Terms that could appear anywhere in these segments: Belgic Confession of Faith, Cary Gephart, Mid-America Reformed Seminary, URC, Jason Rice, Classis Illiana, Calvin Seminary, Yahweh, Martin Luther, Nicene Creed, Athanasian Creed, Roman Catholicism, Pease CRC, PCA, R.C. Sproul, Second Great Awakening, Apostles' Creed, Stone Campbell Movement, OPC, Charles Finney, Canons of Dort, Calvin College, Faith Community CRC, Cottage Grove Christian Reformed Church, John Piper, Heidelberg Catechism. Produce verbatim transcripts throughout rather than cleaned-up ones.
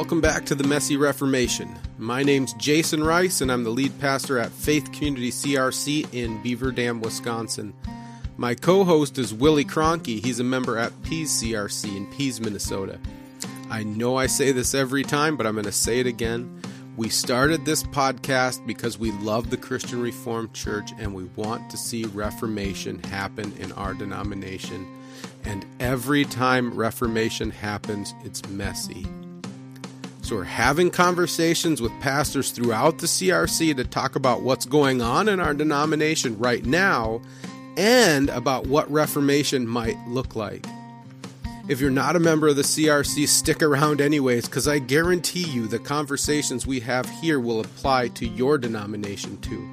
Welcome back to The Messy Reformation. My name's Jason Rice, and I'm the lead pastor at Faith Community C R C in Beaver Dam, Wisconsin. My co-host is Willie Cronke. He's a member at Pease C R C in Pease, Minnesota. I know I say this every time, but I'm going to say it again. We started this podcast because we love the Christian Reformed Church, and we want to see Reformation happen in our denomination. And every time Reformation happens, it's messy. So we're having conversations with pastors throughout the C R C to talk about what's going on in our denomination right now and about what Reformation might look like. If you're not a member of the C R C, stick around anyways, because I guarantee you the conversations we have here will apply to your denomination too.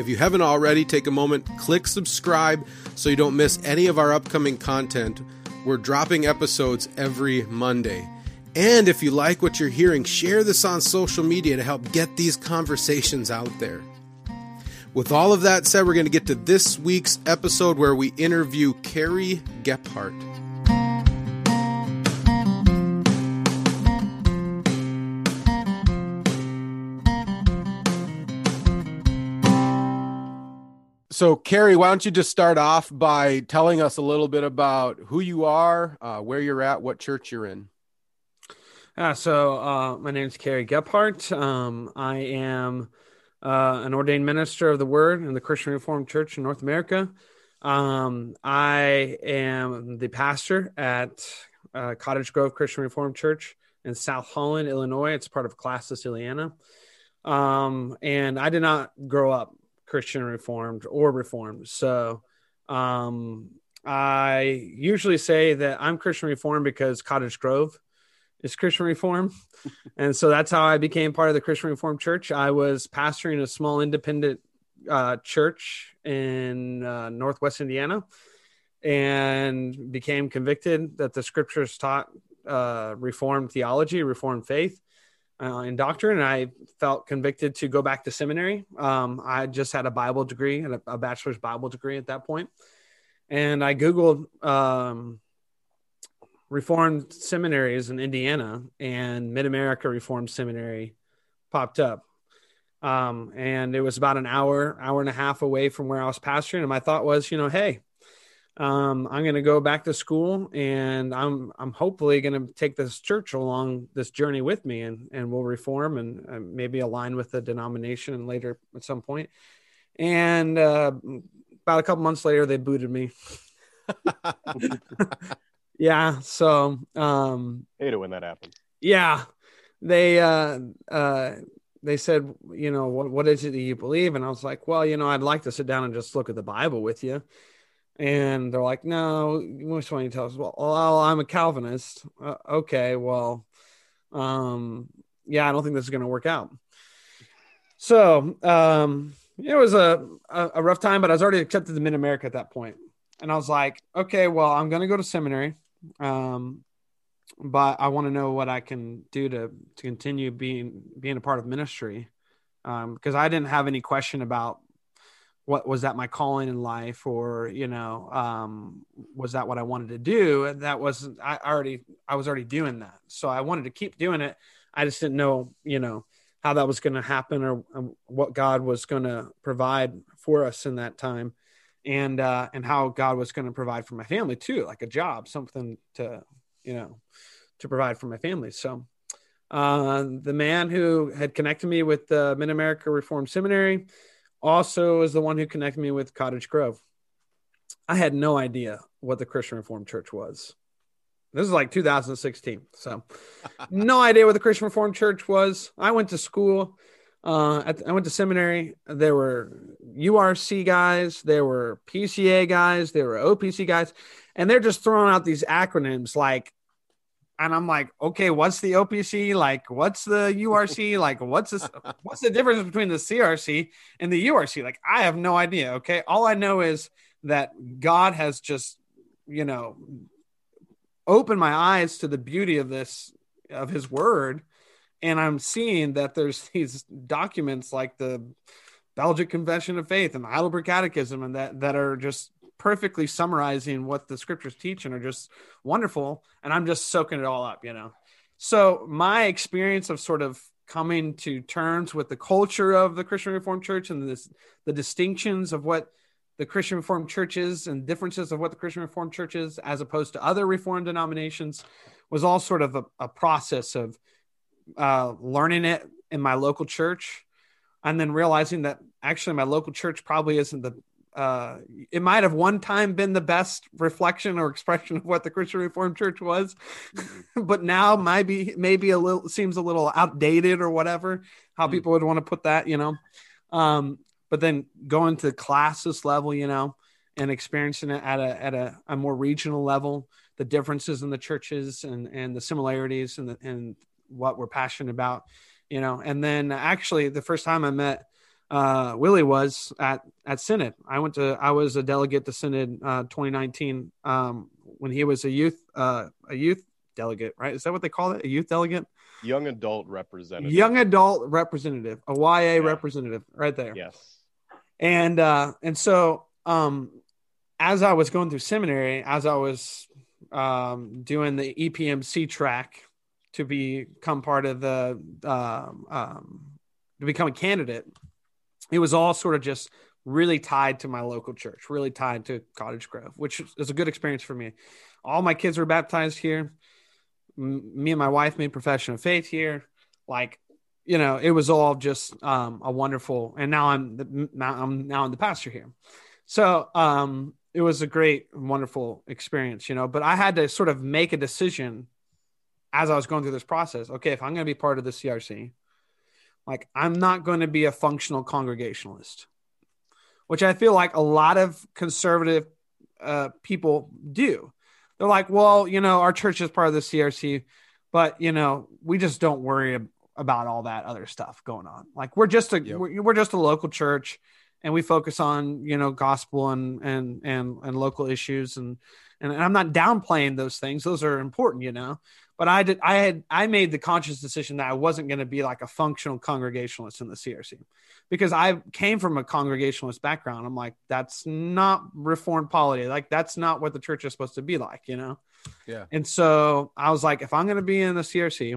If you haven't already, take a moment, click subscribe so you don't miss any of our upcoming content. We're dropping episodes every Monday. And if you like what you're hearing, share this on social media to help get these conversations out there. With all of that said, we're going to get to this week's episode where we interview Willie Gephart. So, Willie, why don't you just start off by telling us a little bit about who you are, uh, where you're at, what church you're in. Uh, so uh, my name is Willie Gephart. Um, I am uh, an ordained minister of the Word in the Christian Reformed Church in North America. Um, I am the pastor at uh, Cottage Grove Christian Reformed Church in South Holland, Illinois. It's part of Classis Illiana. Um, and I did not grow up Christian Reformed or Reformed. So um, I usually say that I'm Christian Reformed because Cottage Grove is Christian Reform. And so that's how I became part of the Christian Reformed Church. I was pastoring a small independent uh, church in uh, Northwest Indiana and became convicted that the scriptures taught uh, Reformed theology, Reformed faith uh, and doctrine. And I felt convicted to go back to seminary. Um, I just had a Bible degree and a, a bachelor's Bible degree at that point. And I Googled, um, Reformed seminaries in Indiana, and Mid-America Reformed Seminary popped up. Um, and it was about an hour, hour and a half away from where I was pastoring. And my thought was, you know, hey, um, I'm going to go back to school and I'm, I'm hopefully going to take this church along this journey with me, and, and we'll reform and uh, maybe align with the denomination and later at some point. And uh, about a couple months later, they booted me. Yeah. So, um, hate it when that happens. Yeah. They, uh, uh, they said, you know, what, what is it that you believe? And I was like, well, you know, I'd like to sit down and just look at the Bible with you. And they're like, no, which one you tell us? Well, well, I'm a Calvinist. Uh, okay. Well, um, yeah, I don't think this is going to work out. So, um, it was a, a, a rough time, but I was already accepted to Mid-America at that point. And I was like, okay, well, I'm going to go to seminary. Um, but I want to know what I can do to, to continue being, being a part of ministry. Um, cause I didn't have any question about what was that my calling in life, or, you know, um, was that what I wanted to do? And that wasn't, I already, I was already doing that. So I wanted to keep doing it. I just didn't know, you know, how that was going to happen, or um, what God was going to provide for us in that time. And, uh, and how God was going to provide for my family too, like a job, something to, you know, to provide for my family. So, uh, the man who had connected me with the Mid-America Reformed Seminary also is the one who connected me with Cottage Grove. I had no idea what the Christian Reformed Church was. This is like two thousand sixteen. So no idea what the Christian Reformed Church was. I went to school. Uh, I, th- I went to seminary. There were U R C guys, there were P C A guys, there were O P C guys, and they're just throwing out these acronyms. Like, and I'm like, okay, what's the O P C? Like, what's the U R C? Like, what's this? What's the difference between the C R C and the U R C? Like, I have no idea. Okay, all I know is that God has just, you know, opened my eyes to the beauty of this, of His Word. And I'm seeing that there's these documents like the Belgic Confession of Faith and the Heidelberg Catechism, and that, that are just perfectly summarizing what the scriptures teach and are just wonderful. And I'm just soaking it all up, you know? So my experience of sort of coming to terms with the culture of the Christian Reformed Church and this, the distinctions of what the Christian Reformed Church is and differences of what the Christian Reformed Church is as opposed to other Reformed denominations was all sort of a, a process of uh, learning it in my local church and then realizing that actually my local church probably isn't the Uh, it might have one time been the best reflection or expression of what the Christian Reformed Church was, but now maybe maybe a little seems a little outdated or whatever, how mm. people would want to put that, you know. Um, but then going to Classis level, you know, and experiencing it at a at a, a more regional level, the differences in the churches and and the similarities and the, and what we're passionate about, you know. And then actually the first time I met Uh, Willie was at, at Synod. I went to, I was a delegate to Synod uh, twenty nineteen um, when he was a youth, uh, a youth delegate, right? Is that what they call it? A youth delegate? Young adult representative. Young adult representative, a Y A yeah. representative right there. Yes. And, uh, and so um, as I was going through seminary, as I was um, doing the E P M C track to become part of the, uh, um, to become a candidate, it was all sort of just really tied to my local church, really tied to Cottage Grove, which is a good experience for me. All my kids were baptized here. M- me and my wife made profession of faith here. Like, you know, it was all just um, a wonderful. And now I'm the, now I'm now I'm the pastor here, so um, it was a great, wonderful experience, you know. But I had to sort of make a decision as I was going through this process. Okay, if I'm going to be part of the C R C. Like, I'm not going to be a functional congregationalist, which I feel like a lot of conservative uh, people do. They're like, well, you know, our church is part of the C R C, but, you know, we just don't worry ab- about all that other stuff going on. Like, we're just a yep. we're, we're just a local church, and we focus on, you know, gospel and and and, and local issues. And, and and I'm not downplaying those things. Those are important, you know. But I did. I had. I made the conscious decision that I wasn't going to be like a functional congregationalist in the C R C, because I came from a congregationalist background. I'm like, that's not Reformed polity. Like, that's not what the church is supposed to be like, you know. Yeah. And so I was like, if I'm going to be in the C R C,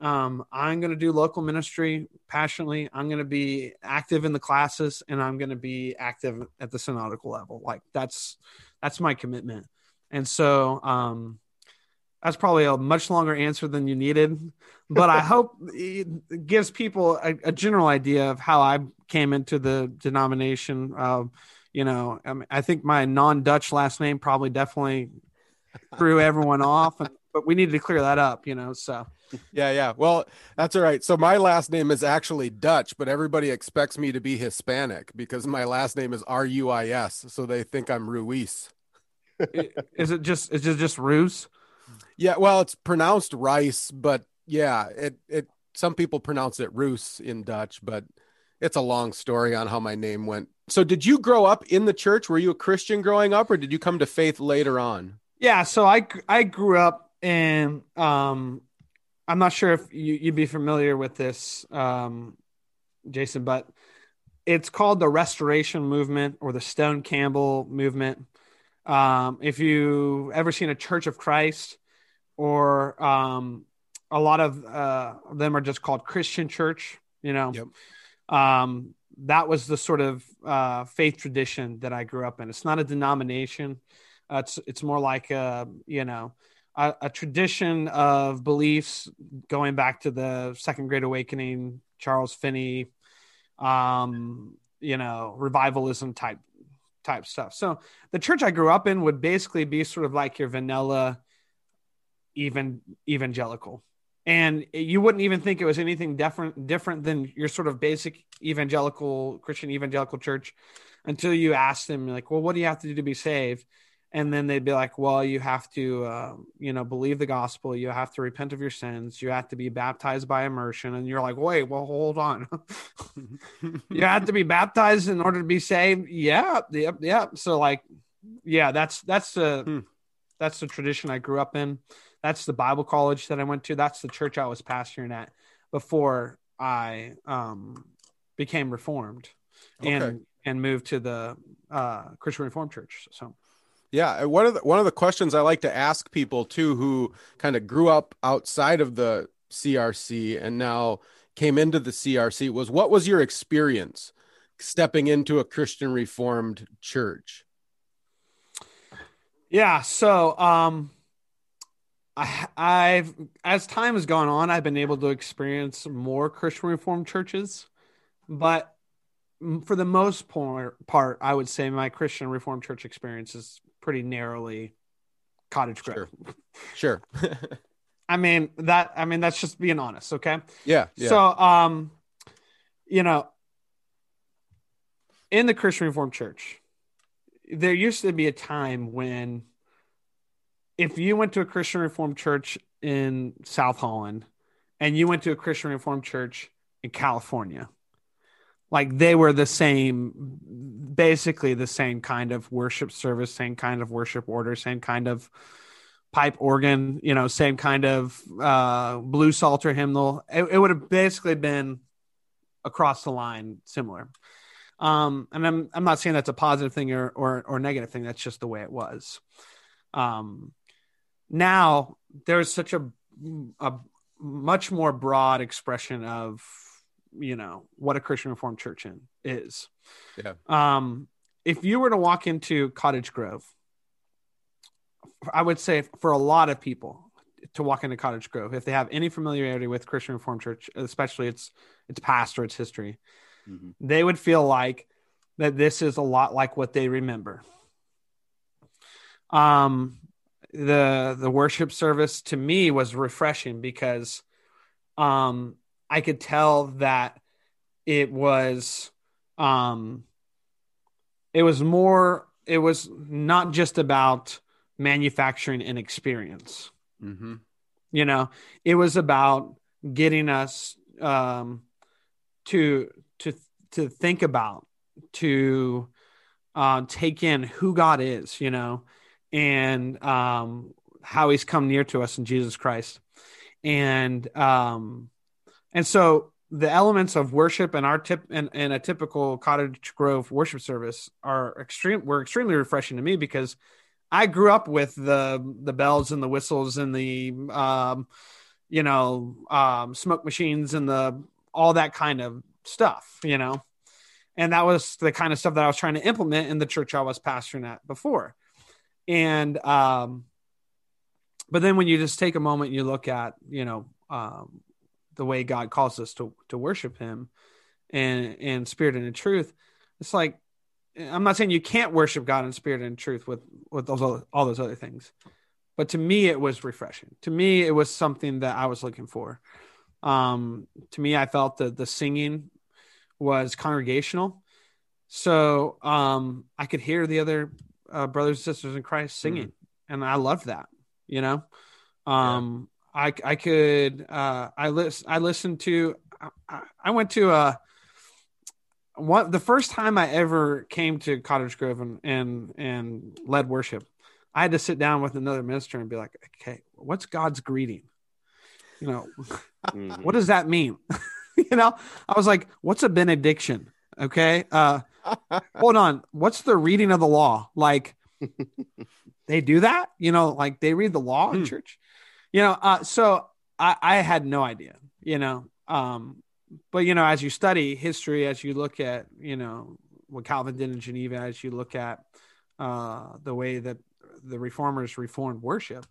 um, I'm going to do local ministry passionately. I'm going to be active in the classes, and I'm going to be active at the synodical level. Like, that's that's my commitment. And so. Um, That's probably a much longer answer than you needed, but I hope it gives people a, a general idea of how I came into the denomination. Uh, you know, I, mean, I think my non-Dutch last name probably definitely threw everyone off, but we needed to clear that up, you know, so. Yeah, yeah. Well, that's all right. So my last name is actually Dutch, but everybody expects me to be Hispanic because my last name is R U I S. So they think I'm Ruiz. Is it just, is it just Ruse? Yeah, well, it's pronounced Rice, but yeah, it it some people pronounce it Roos in Dutch, but it's a long story on how my name went. So did you grow up in the church? Were you a Christian growing up, or did you come to faith later on? Yeah, so I, I grew up in, um, I'm not sure if you, you'd be familiar with this, um, Jason, but it's called the Restoration Movement or the Stone Campbell Movement. Um, if you ever seen a Church of Christ, or um, a lot of uh, them are just called Christian church, you know, yep. um, that was the sort of uh, faith tradition that I grew up in. It's not a denomination. Uh, it's, it's more like, a, you know, a, a tradition of beliefs going back to the Second Great Awakening, Charles Finney, um, you know, revivalism type type stuff. So the church I grew up in would basically be sort of like your vanilla even evangelical. And you wouldn't even think it was anything different, different than your sort of basic evangelical Christian evangelical church until you ask them like, well, what do you have to do to be saved? And then they'd be like, well, you have to, uh, you know, believe the gospel. You have to repent of your sins. You have to be baptized by immersion. And you're like, wait, well, hold on. You have to be baptized in order to be saved. Yeah. Yep. Yep. So like, yeah, that's, that's the, hmm. that's the tradition I grew up in. That's the Bible college that I went to. That's the church I was pastoring at before I um, became Reformed and okay. and moved to the uh, Christian Reformed Church. So, Yeah. One of the, one of the questions I like to ask people too, who kind of grew up outside of the C R C and now came into the C R C, was what was your experience stepping into a Christian Reformed church? Yeah. So, um, I, I've, as time has gone on, I've been able to experience more Christian Reformed churches, but for the most part, I would say my Christian Reformed church experience is pretty narrowly Cottage Grove. Sure. sure. I mean that, I mean, that's just being honest. Okay. Yeah, yeah. So, um, you know, in the Christian Reformed church, there used to be a time when if you went to a Christian Reformed church in South Holland and you went to a Christian Reformed church in California, like they were the same, basically the same kind of worship service, same kind of worship order, same kind of pipe organ, you know, same kind of uh, blue psalter hymnal. It, it would have basically been across the line similar. Um, and I'm I'm not saying that's a positive thing or or, or negative thing. That's just the way it was. Um, now there's such a, a much more broad expression of, you know, what a Christian Reformed church in is. Yeah. Um, if you were to walk into Cottage Grove, I would say for a lot of people to walk into Cottage Grove, if they have any familiarity with Christian Reformed church, especially its, its past or its history, mm-hmm. they would feel like that this is a lot like what they remember. Um, the, the worship service to me was refreshing because, um, I could tell that it was, um, it was more, it was not just about manufacturing an experience, mm-hmm. you know, it was about getting us, um, to, to, to think about, to, uh, take in who God is, you know, and, um, how he's come near to us in Jesus Christ. And, um, And so the elements of worship and our tip and, and a typical Cottage Grove worship service are extreme. Were extremely refreshing to me because I grew up with the the bells and the whistles and the um, you know um, smoke machines and the all that kind of stuff, you know, and that was the kind of stuff that I was trying to implement in the church I was pastoring at before. And um, but then when you just take a moment, and you look at you know. Um, the way God calls us to, to worship him and, and spirit and in truth. It's like, I'm not saying you can't worship God in spirit and in truth with, with those, all those other things, but to me, it was refreshing. To me, it was something that I was looking for. Um, to me, I felt that the singing was congregational. So um, I could hear the other uh, brothers and sisters in Christ singing. Mm-hmm. And I loved that, you know? Um, yeah. I, I could, uh, I list, I listened to, I, I went to, uh, one, the first time I ever came to Cottage Grove and, and, and led worship, I had to sit down with another minister and be like, okay, what's God's greeting? You know, mm-hmm. what does that mean? you know, I was like, what's a benediction? Okay. Uh, hold on. What's the reading of the law? Like they do that, you know, like they read the law in mm. church. You know, uh, so I, I had no idea, you know, um, but, you know, as you study history, as you look at, you know, what Calvin did in Geneva, as you look at uh, the way that the reformers reformed worship,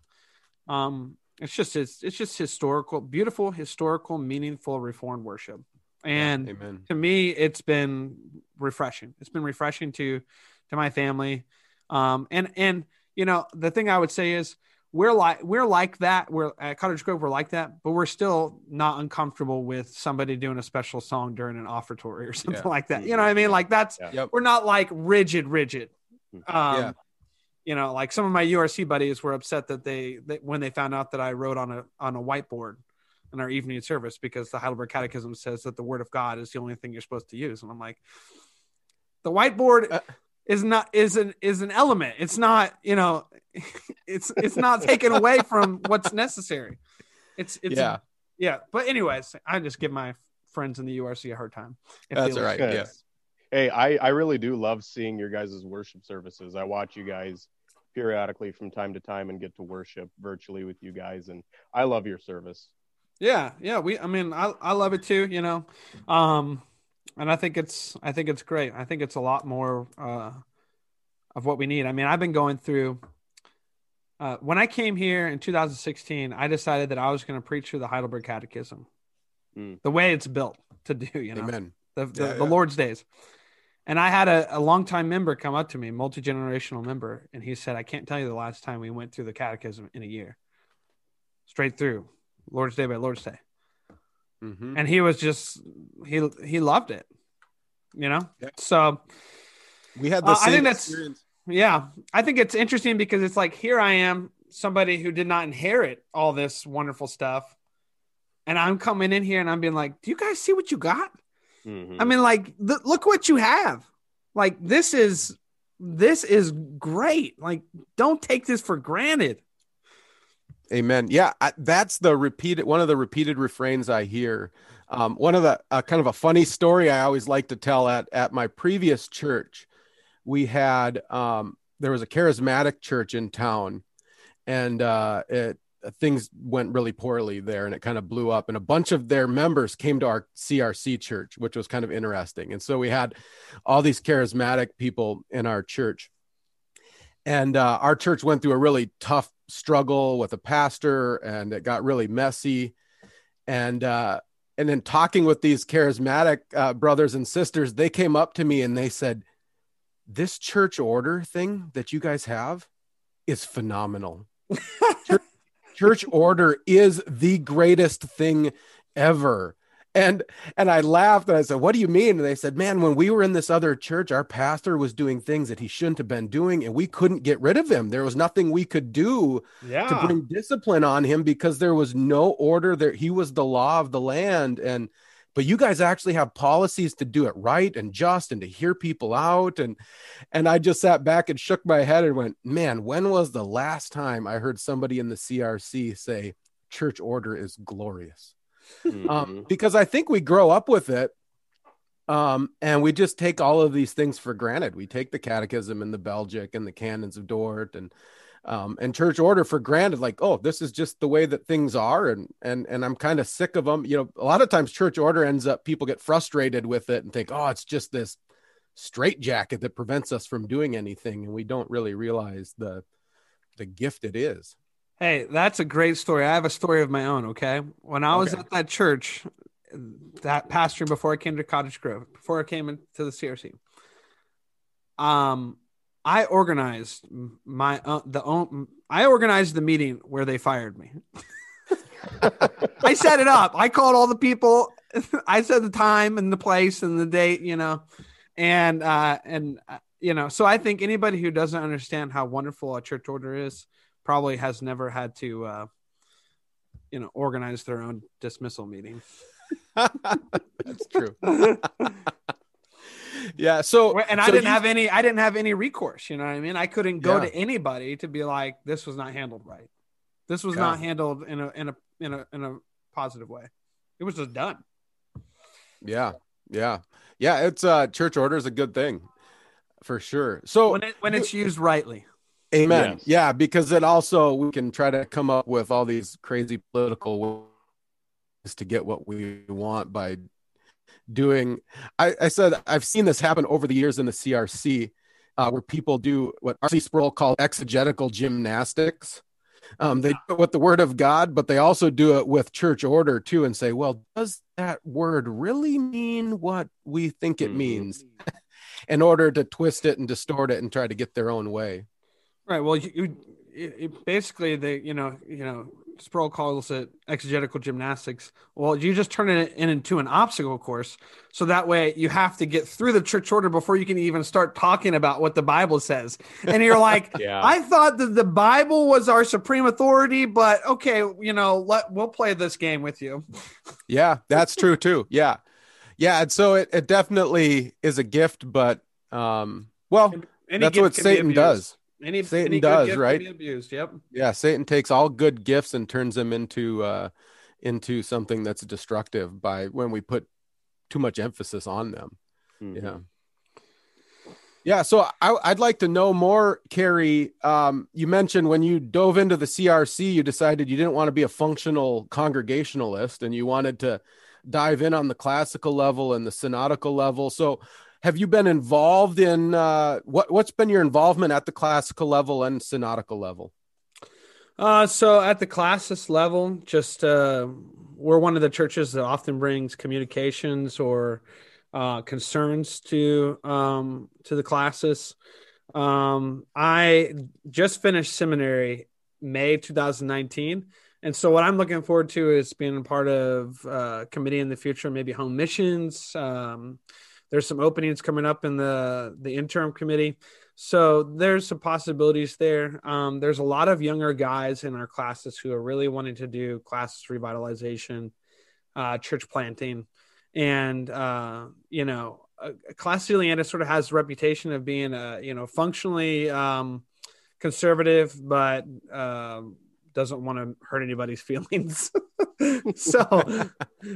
um, it's just it's, it's just historical, beautiful, historical, meaningful reformed worship. And Amen. To me, it's been refreshing. It's been refreshing to to my family. Um, and, and, you know, the thing I would say is, We're like we're like that. We're at Cottage Grove. We're like that, but we're still not uncomfortable with somebody doing a special song during an offertory or something yeah. like that. You know what I mean? Like that's yeah. we're not like rigid, rigid. Um, yeah. You know, like some of my U R C buddies were upset that they that when they found out that I wrote on a on a whiteboard in our evening service because the Heidelberg Catechism says that the Word of God is the only thing you're supposed to use, and I'm like, the whiteboard. Uh- Is not is an is an element. It's not you know, it's it's not taken away from what's necessary. It's it's yeah yeah. But anyways, I just give my friends in the U R C a hard time. That's all right. Good. Yeah. Hey, I I really do love seeing your guys' worship services. I watch you guys periodically from time to time and get to worship virtually with you guys. And I love your service. Yeah. Yeah. We, I mean, I, I love it too, you know? Um, and I think it's, I think it's great. I think it's a lot more, uh, of what we need. I mean, I've been going through, uh, when I came here in two thousand sixteen, I decided that I was going to preach through the Heidelberg Catechism, mm. the way it's built to do, you know, Amen. the, the, yeah, the yeah. Lord's days. And I had a, a longtime member come up to me, multi-generational member. And he said, I can't tell you the last time we went through the catechism in a year, straight through Lord's Day by Lord's Day. Mm-hmm. And he was just, he, he loved it, you know? Yeah. So we had the uh, same I think that's, experience. Yeah, I think it's interesting because it's like, here I am, somebody who did not inherit all this wonderful stuff. And I'm coming in here and I'm being like, do you guys see what you got? Mm-hmm. I mean, like, th- look what you have. Like, this is, this is great. Like, don't take this for granted. Amen. Yeah. I, that's the repeated, one of the repeated refrains I hear. Um, one of the uh, kind of a funny story I always like to tell at, at my previous church, we had, um, there was a charismatic church in town, and uh, it, things went really poorly there, and it kind of blew up, and a bunch of their members came to our C R C church, which was kind of interesting. And so we had all these charismatic people in our church, and uh, our church went through a really tough struggle with a pastor, and it got really messy. And, uh, and then talking with these charismatic uh, brothers and sisters, they came up to me and they said, this church order thing that you guys have is phenomenal. Church- Church order is the greatest thing ever. And and I laughed and I said, what do you mean? And they said, man, when we were in this other church, our pastor was doing things that he shouldn't have been doing, and we couldn't get rid of him. There was nothing we could do yeah. to bring discipline on him because there was no order there. He was the law of the land. And but you guys actually have policies to do it right and just, and to hear people out. And, and I just sat back and shook my head and went, man, when was the last time I heard somebody in the C R C say church order is glorious? Mm-hmm. Um, because I think we grow up with it. Um, and we just take all of these things for granted. We take the catechism and the Belgic and the Canons of Dort and, Um, and church order for granted, like, oh, this is just the way that things are. And, and, and I'm kind of sick of them. You know, a lot of times church order ends up, people get frustrated with it and think, oh, it's just this straitjacket that prevents us from doing anything. And we don't really realize the, the gift it is. Hey, that's a great story. I have a story of my own. Okay. When I was okay. at that church, that pastor, before I came to Cottage Grove, before I came into the C R C, um, I organized my uh, the own, I organized the meeting where they fired me. I set it up. I called all the people. I said the time and the place and the date, you know, and uh, and uh, you know. So I think anybody who doesn't understand how wonderful a church order is probably has never had to, uh, you know, organize their own dismissal meeting. That's true. Yeah. So, and I so didn't you, have any, I didn't have any recourse. You know what I mean? I couldn't go yeah. to anybody to be like, this was not handled right. This was yeah. not handled in a, in a, in a, in a positive way. It was just done. Yeah. Yeah. Yeah. It's uh church order is a good thing for sure. So when it, when it's used rightly. Amen. Yes. Yeah. Because it also, we can try to come up with all these crazy political ways to get what we want by doing. I, I said, I've seen this happen over the years in the C R C, uh, where people do what R C Sproul called exegetical gymnastics. Um, they do it with the word of God, but they also do it with church order too, and say, well, does that word really mean what we think it means? In order to twist it and distort it and try to get their own way. Right. Well, you, you, you basically, they, you know, you know, Sproul calls it exegetical gymnastics. Well, you just turn it in into an obstacle course. So that way you have to get through the church order before you can even start talking about what the Bible says. And you're like, yeah. I thought that the Bible was our supreme authority, but okay, you know, let, we'll play this game with you. Yeah, that's true too. Yeah. Yeah. And so it, it definitely is a gift, but um, well, Any that's what Satan does. Any, Satan any does, right? Abused, yep. Yeah, Satan takes all good gifts and turns them into uh, into something that's destructive by when we put too much emphasis on them. Mm-hmm. Yeah. Yeah. So I, I'd like to know more, Carrie. Um, you mentioned when you dove into the C R C, you decided you didn't want to be a functional Congregationalist and you wanted to dive in on the classical level and the synodical level. So have you been involved in uh, what, what's been your involvement at the classical level and synodical level? Uh, so at the Classis level, just uh, we're one of the churches that often brings communications or uh, concerns to um, to the Classis. Um, I just finished seminary May two thousand nineteen. And so what I'm looking forward to is being a part of uh, committee in the future, maybe home missions. Um, there's some openings coming up in the, the interim committee. So there's some possibilities there. Um, there's a lot of younger guys in our classes who are really wanting to do classes revitalization, uh, church planting. And, uh, you know, Classis Illiana sort of has the reputation of being, a, you know, functionally um, conservative, but uh, doesn't want to hurt anybody's feelings. so,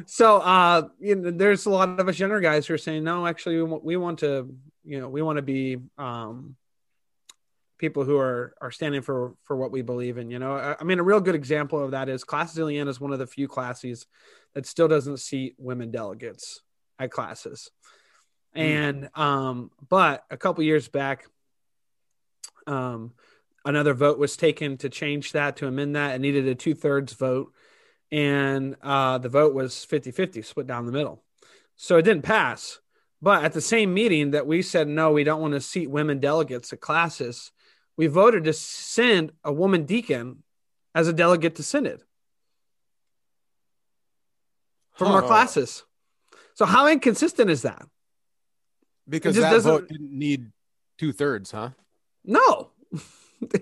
so uh, you know, there's a lot of us younger guys who are saying, no, actually, we want, we want to, you know, we want to be um, people who are, are standing for, for what we believe in, you know. I, I mean, a real good example of that is Classis Illiana is one of the few classes that still doesn't seat women delegates at classes. Mm. And, um, but a couple years back, um, another vote was taken to change that, to amend that. It needed a two thirds vote. And uh, the vote was fifty-fifty, split down the middle. So it didn't pass. But at the same meeting that we said, no, we don't want to seat women delegates at classes, we voted to send a woman deacon as a delegate to synod from huh. our classes. So how inconsistent is that? Because that doesn't... vote didn't need two thirds, huh? No.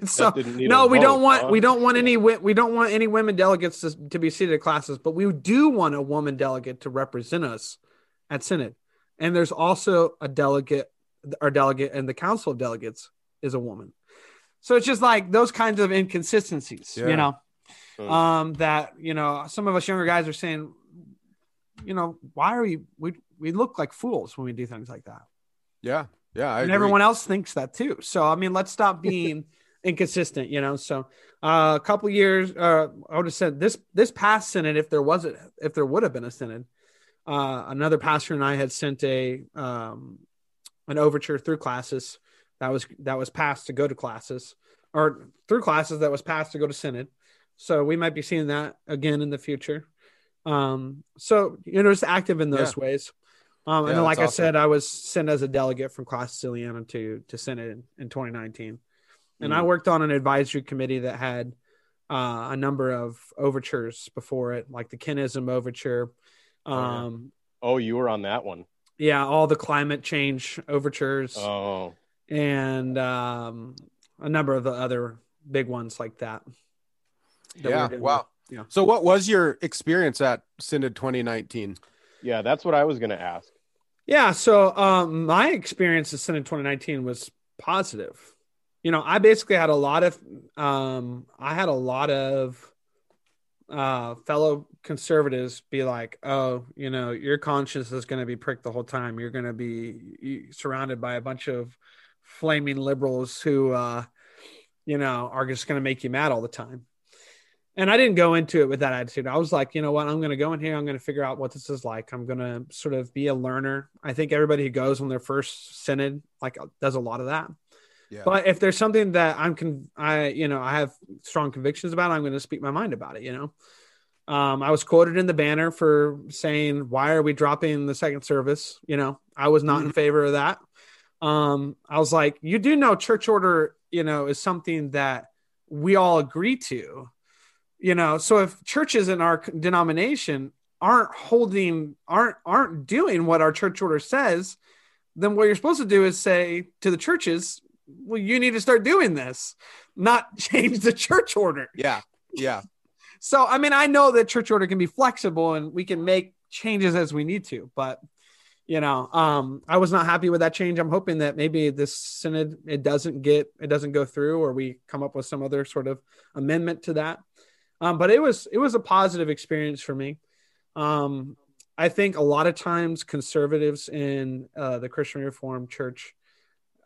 so no, we vote, don't want, huh? we don't want any, we don't want any women delegates to, to be seated at classes, but we do want a woman delegate to represent us at synod. And there's also a delegate, our delegate, and the Council of Delegates is a woman. So it's just like those kinds of inconsistencies, yeah. you know, uh, um, that, you know, some of us younger guys are saying, you know, why are we, we, we look like fools when we do things like that. Yeah. Yeah. I and agree. Everyone else thinks that too. So, I mean, let's stop being inconsistent, you know? So uh, a couple years, uh, I would have said this, this past synod, if there wasn't, if there would have been a synod, Uh, another pastor and I had sent a um, an overture through classes that was that was passed to go to classes or through classes that was passed to go to synod. So we might be seeing that again in the future. Um, so you know, just active in those yeah. ways. Um, yeah, and then, like I awesome. said, I was sent as a delegate from Classis Illiana to to synod in, in twenty nineteen, and mm. I worked on an advisory committee that had uh, a number of overtures before it, like the Kenism overture. Um, oh, you were on that one. Yeah. All the climate change overtures oh. and, um, a number of the other big ones like that. that yeah. We wow. Yeah. So what was your experience at Synod twenty nineteen? Yeah. That's what I was going to ask. Yeah. So, um, my experience at Synod twenty nineteen was positive. You know, I basically had a lot of, um, I had a lot of, uh, fellow conservatives be like, oh, you know, your conscience is going to be pricked the whole time. You're going to be surrounded by a bunch of flaming liberals who, uh, you know, are just going to make you mad all the time. And I didn't go into it with that attitude. I was like, you know what, I'm going to go in here. I'm going to figure out what this is like. I'm going to sort of be a learner. I think everybody who goes on their first synod, like does a lot of that. Yeah. But if there's something that I'm, con- I, you know, I have strong convictions about, I'm going to speak my mind about it. You know, um, I was quoted in the banner for saying, why are we dropping the second service? You know, I was not mm-hmm. in favor of that. Um, I was like, you do know church order, you know, is something that we all agree to, you know? So if churches in our denomination aren't holding, aren't, aren't doing what our church order says, then what you're supposed to do is say to the churches, well, you need to start doing this, not change the church order. Yeah. Yeah. So, I mean, I know that church order can be flexible and we can make changes as we need to, but you know, um, I was not happy with that change. I'm hoping that maybe this synod, it doesn't get, it doesn't go through, or we come up with some other sort of amendment to that. Um, but it was, it was a positive experience for me. Um, I think a lot of times conservatives in uh, the Christian Reformed Church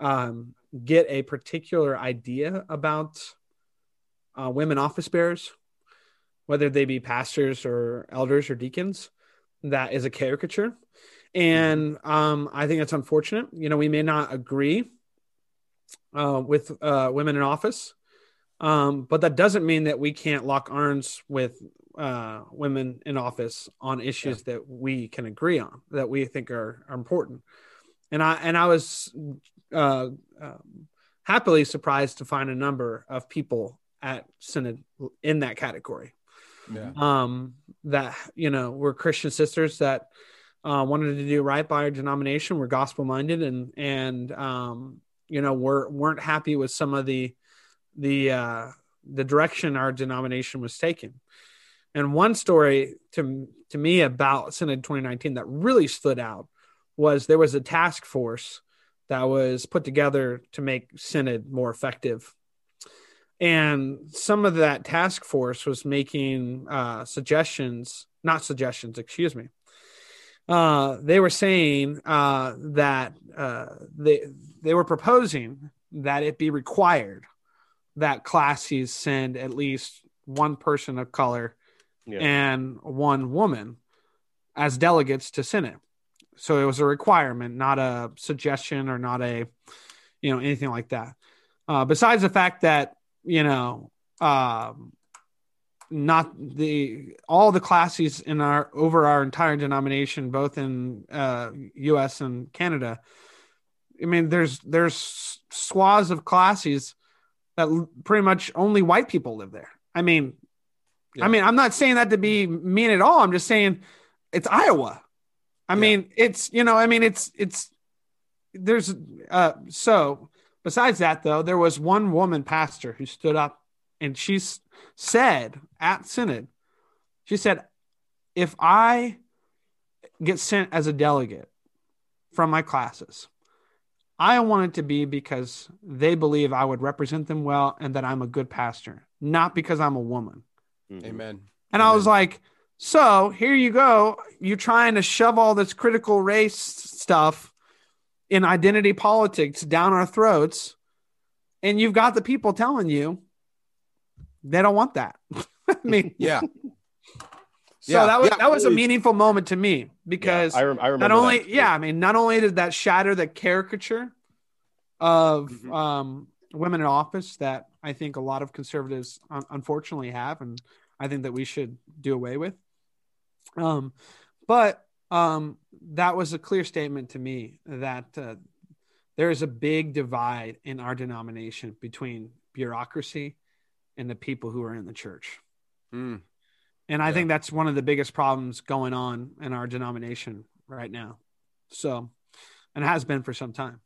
um, get a particular idea about uh, women office bearers, whether they be pastors or elders or deacons, that is a caricature. And um, I think that's unfortunate. You know, we may not agree uh, with uh, women in office, um, but that doesn't mean that we can't lock arms with uh, women in office on issues yeah. that we can agree on, that we think are, are important. And I and I was uh, um, happily surprised to find a number of people at Synod in that category. Yeah. Um, that, you know, were Christian sisters that uh, wanted to do right by our denomination, were gospel minded, and, and, um, you know, were, weren't happy with some of the, the, uh, the direction our denomination was taking. And one story to, to me about Synod twenty nineteen that really stood out was there was a task force that was put together to make Synod more effective. And some of that task force was making uh, suggestions, not suggestions, excuse me. Uh, they were saying uh, that uh, they they were proposing that it be required that classes send at least one person of color yeah. and one woman as delegates to Synod. So it was a requirement, not a suggestion or not a, you know, anything like that. Uh, besides the fact that, you know, um, not the, all the classes in our, over our entire denomination, both in uh, U S and Canada. I mean, there's, there's swaths of classes that l- pretty much only white people live there. I mean, yeah. I mean, I'm not saying that to be mean at all. I'm just saying it's Iowa. I yeah. mean, it's, you know, I mean, it's, it's, there's, uh, so besides that, though, there was one woman pastor who stood up, and she s- said at Synod, she said, if I get sent as a delegate from my classes, I want it to be because they believe I would represent them well and that I'm a good pastor, not because I'm a woman. Mm-hmm. Amen. And Amen. I was like, so here you go. You're trying to shove all this critical race stuff in identity politics down our throats, and you've got the people telling you they don't want that. I mean, yeah. So yeah, that was, yeah, that was really a meaningful moment to me, because yeah, I, rem- I remember not only, that. yeah, I mean, not only did that shatter the caricature of mm-hmm. um, women in office that I think a lot of conservatives un- unfortunately have, and I think that we should do away with. Um, but, Um, that was a clear statement to me that uh, there is a big divide in our denomination between bureaucracy and the people who are in the church. Mm. And I yeah. think that's one of the biggest problems going on in our denomination right now. So, and it has been for some time.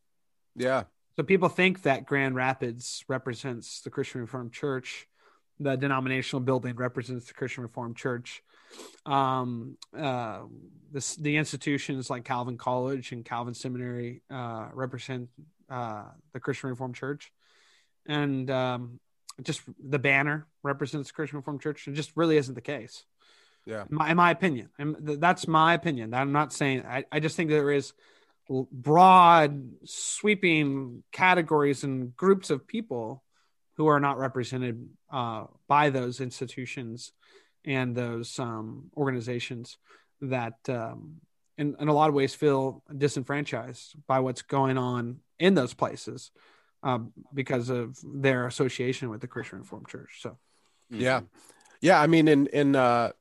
Yeah. So people think that Grand Rapids represents the Christian Reformed Church. The denominational building represents the Christian Reformed Church. Um, uh, this, the institutions like Calvin College and Calvin Seminary uh, represent uh, the Christian Reformed Church. And um, just the banner represents the Christian Reformed Church. It just really isn't the case. Yeah. My, in my opinion. And th- that's my opinion. I'm not saying, I, I just think there is broad sweeping categories and groups of people who are not represented uh, by those institutions and those um, organizations that um, in, in a lot of ways feel disenfranchised by what's going on in those places um, because of their association with the Christian Reformed Church. So, yeah. Yeah. I mean, in, in uh,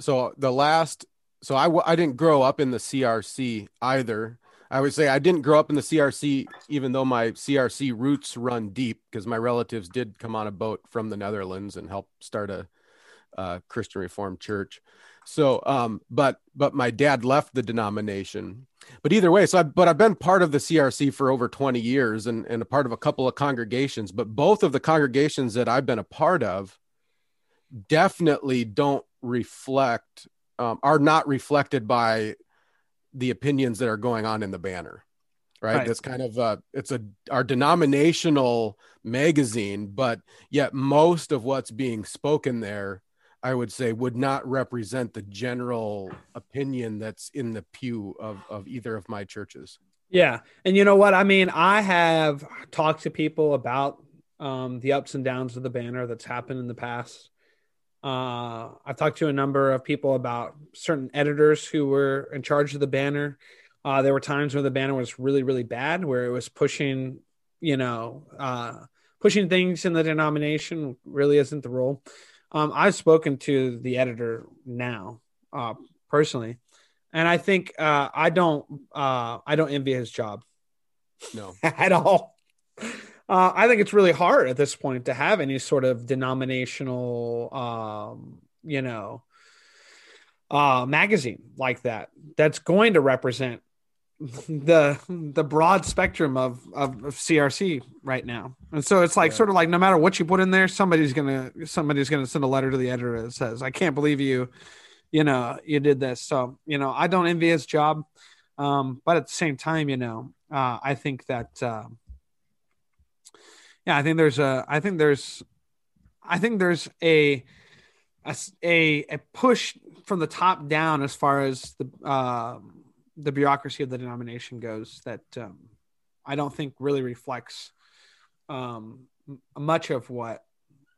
so the last, so I, w- I didn't grow up in the C R C either. I would say I didn't grow up in the C R C, even though my C R C roots run deep, because my relatives did come on a boat from the Netherlands and help start a uh, Christian Reformed Church. So, um, but but my dad left the denomination. But either way, so I, but I've been part of the C R C for over twenty years and, and a part of a couple of congregations. But both of the congregations that I've been a part of definitely don't reflect, um, are not reflected by the opinions that are going on in the banner, right? right. That's kind of uh it's a, our denominational magazine, but yet most of what's being spoken there, I would say, would not represent the general opinion that's in the pew of, of either of my churches. Yeah. And you know what? I mean, I have talked to people about um, the ups and downs of the banner that's happened in the past. Uh, I've talked to a number of people about certain editors who were in charge of the banner. Uh, there were times where the banner was really, really bad, where it was pushing, you know, uh, pushing things in the denomination really isn't the rule. Um, I've spoken to the editor now uh, personally, and I think uh, I don't uh, I don't envy his job. No, at all. Uh, I think it's really hard at this point to have any sort of denominational, um, you know, uh, magazine like that that's going to represent the the broad spectrum of, of, of C R C right now. And so it's like, yeah. sort of like, no matter what you put in there, somebody's going to somebody's going to send a letter to the editor that says, I can't believe you, you know, you did this. So, you know, I don't envy his job. Um, but at the same time, you know, uh, I think that, uh, yeah, I think there's a, I think there's, I think there's a, a, a push from the top down as far as the, uh, the bureaucracy of the denomination goes that um, I don't think really reflects um, much of what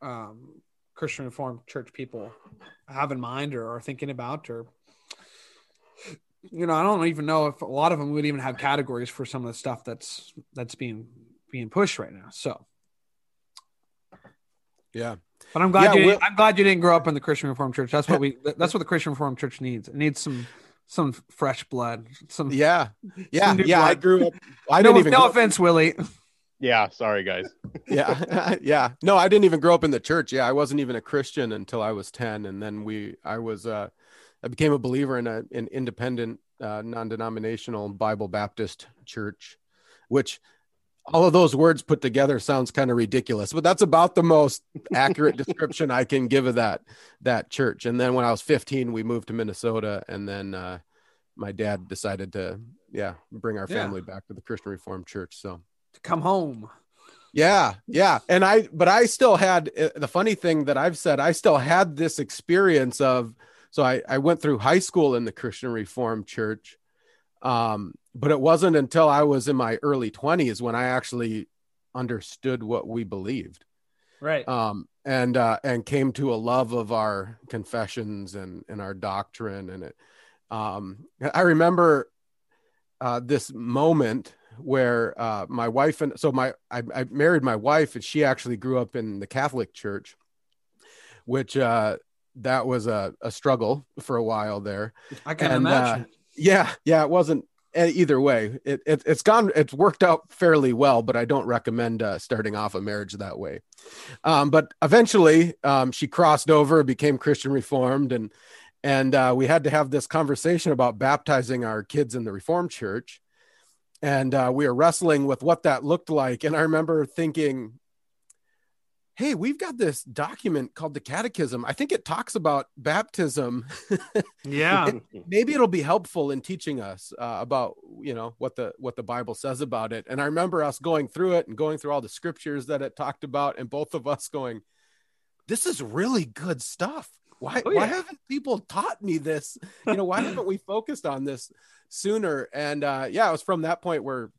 um, Christian Reformed Church people have in mind or are thinking about, or, you know, I don't even know if a lot of them would even have categories for some of the stuff that's, that's being, being pushed right now. So, yeah, but I'm glad yeah, you, we'll, I'm glad you didn't grow up in the Christian Reformed Church. That's what we, that's what the Christian Reformed Church needs. It needs some, some fresh blood. Some yeah. Yeah. Some yeah. Blood. I grew up. I no, didn't even no offense, up. Willie. Yeah. Sorry guys. yeah. Yeah. No, I didn't even grow up in the church. Yeah. I wasn't even a Christian until I was ten. And then we, I was, uh, I became a believer in a, an independent, uh, non-denominational Bible Baptist church, which all of those words put together sounds kind of ridiculous, but that's about the most accurate description I can give of that, that church. And then when I was fifteen, we moved to Minnesota, and then uh, my dad decided to, yeah, bring our family yeah. back to the Christian Reformed Church. So to come home. Yeah. Yeah. And I, but I still had the funny thing that I've said, I still had this experience of, so I, I went through high school in the Christian Reformed Church. Um, But it wasn't until I was in my early twenties when I actually understood what we believed. Right. Um, and, uh, and came to a love of our confessions and, and our doctrine. And it, um, I remember, uh, this moment where, uh, my wife and so my, I, I married my wife, and she actually grew up in the Catholic Church, which, uh, that was a, a struggle for a while there. I can and, imagine. Uh, yeah. Yeah. It wasn't, either way, it, it it's gone. It's worked out fairly well, but I don't recommend uh, starting off a marriage that way. Um, but eventually, um, she crossed over, became Christian Reformed, and and uh, we had to have this conversation about baptizing our kids in the Reformed Church, and uh, we were wrestling with what that looked like. And I remember thinking, hey, we've got this document called the Catechism. I think it talks about baptism. Yeah. Maybe it'll be helpful in teaching us uh, about, you know, what the, what the Bible says about it. And I remember us going through it and going through all the scriptures that it talked about, and both of us going, this is really good stuff. Why, oh, yeah. why haven't people taught me this? You know, why haven't we focused on this sooner? And uh, yeah, it was from that point where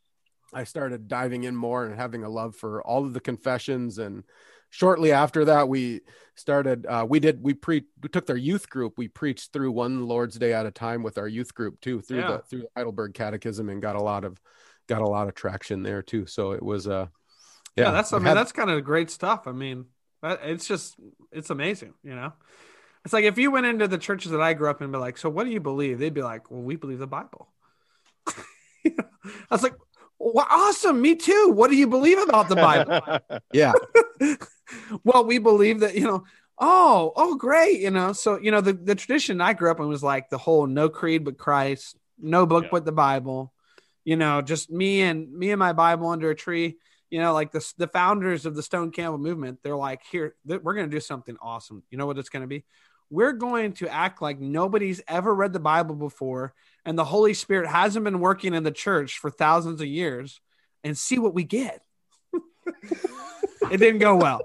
I started diving in more and having a love for all of the confessions. And shortly after that, we started, uh, we did, we pre we took their youth group. We preached through one Lord's Day at a time with our youth group too, through yeah. the, through the Heidelberg Catechism, and got a lot of, got a lot of traction there too. So it was, uh, yeah, yeah that's, I mean, had, that's kind of great stuff. I mean, it's just, it's amazing. You know, it's like, if you went into the churches that I grew up in and be like, so what do you believe? They'd be like, well, we believe the Bible. I was like, well, awesome. Me too. What do you believe about the Bible? Yeah. Well, we believe that, you know, oh, oh, great. You know, so, you know, the, the tradition I grew up in was like the whole no creed but Christ, no book yeah. but the Bible, you know, just me and me and my Bible under a tree, you know, like the, the founders of the Stone Campbell Movement. They're like, here, th- we're going to do something awesome. You know what it's going to be? We're going to act like nobody's ever read the Bible before, and the Holy Spirit hasn't been working in the church for thousands of years, and see what we get. It didn't go well.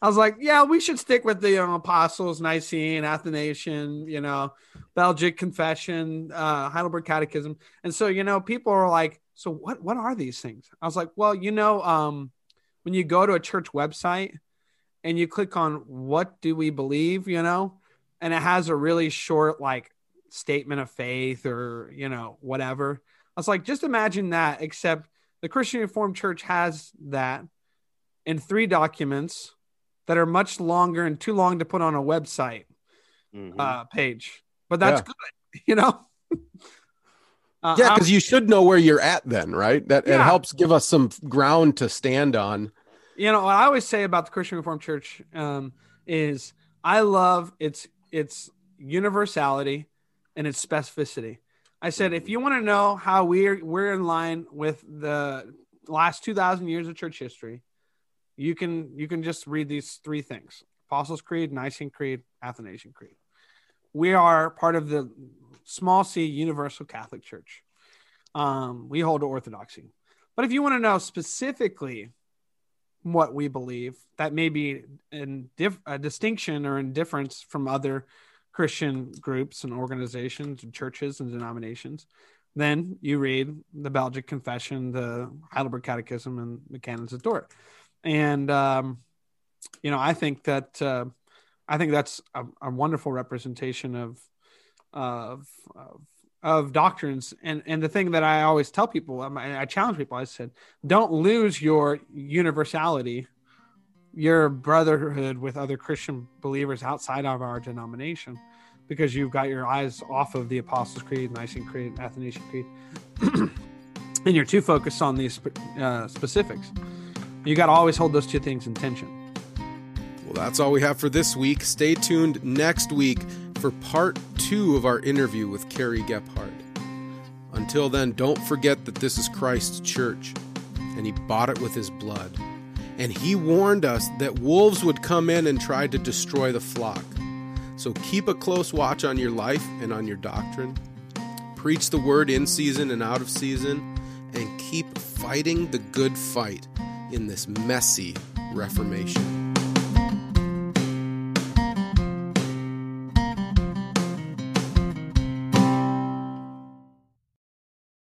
I was like, yeah, we should stick with the um, Apostles, Nicene, Athanasian, you know, Belgic Confession, uh, Heidelberg Catechism. And so, you know, people are like, so what, what are these things? I was like, well, you know, um, when you go to a church website and you click on what do we believe, you know, and it has a really short, like, statement of faith or, you know, whatever. I was like, just imagine that, except the Christian Reformed Church has that in three documents that are much longer and too long to put on a website mm-hmm. uh, page. But that's yeah. good, you know? uh, yeah, because you should know where you're at then, right? That yeah. It helps give us some ground to stand on. You know, what I always say about the Christian Reformed Church um, is I love its its universality and its specificity. I said, if you want to know how we're we're in line with the last two thousand years of church history, you can you can just read these three things: Apostles' Creed, Nicene Creed, Athanasian Creed. We are part of the small C universal Catholic Church. Um, we hold to orthodoxy. But if you want to know specifically what we believe, that may be in dif- a distinction or indifference from other Christian groups and organizations and churches and denominations, then you read the Belgic Confession, the Heidelberg Catechism, and the Canons of Dort. And, um, you know, I think that uh, I think that's a, a wonderful representation of, of, of, of doctrines. And, and the thing that I always tell people, I, I challenge people, I said, don't lose your universality, your brotherhood with other Christian believers outside of our denomination, because you've got your eyes off of the Apostles' Creed, Nicene Creed, Athanasian Creed, and you're too focused on these uh, specifics. You got to always hold those two things in tension. Well, that's all we have for this week. Stay tuned next week for part two of our interview with Carrie Gephart. Until then, don't forget that this is Christ's church, and he bought it with his blood. And he warned us that wolves would come in and try to destroy the flock. So keep a close watch on your life and on your doctrine. Preach the word in season and out of season, and keep fighting the good fight in this messy Reformation.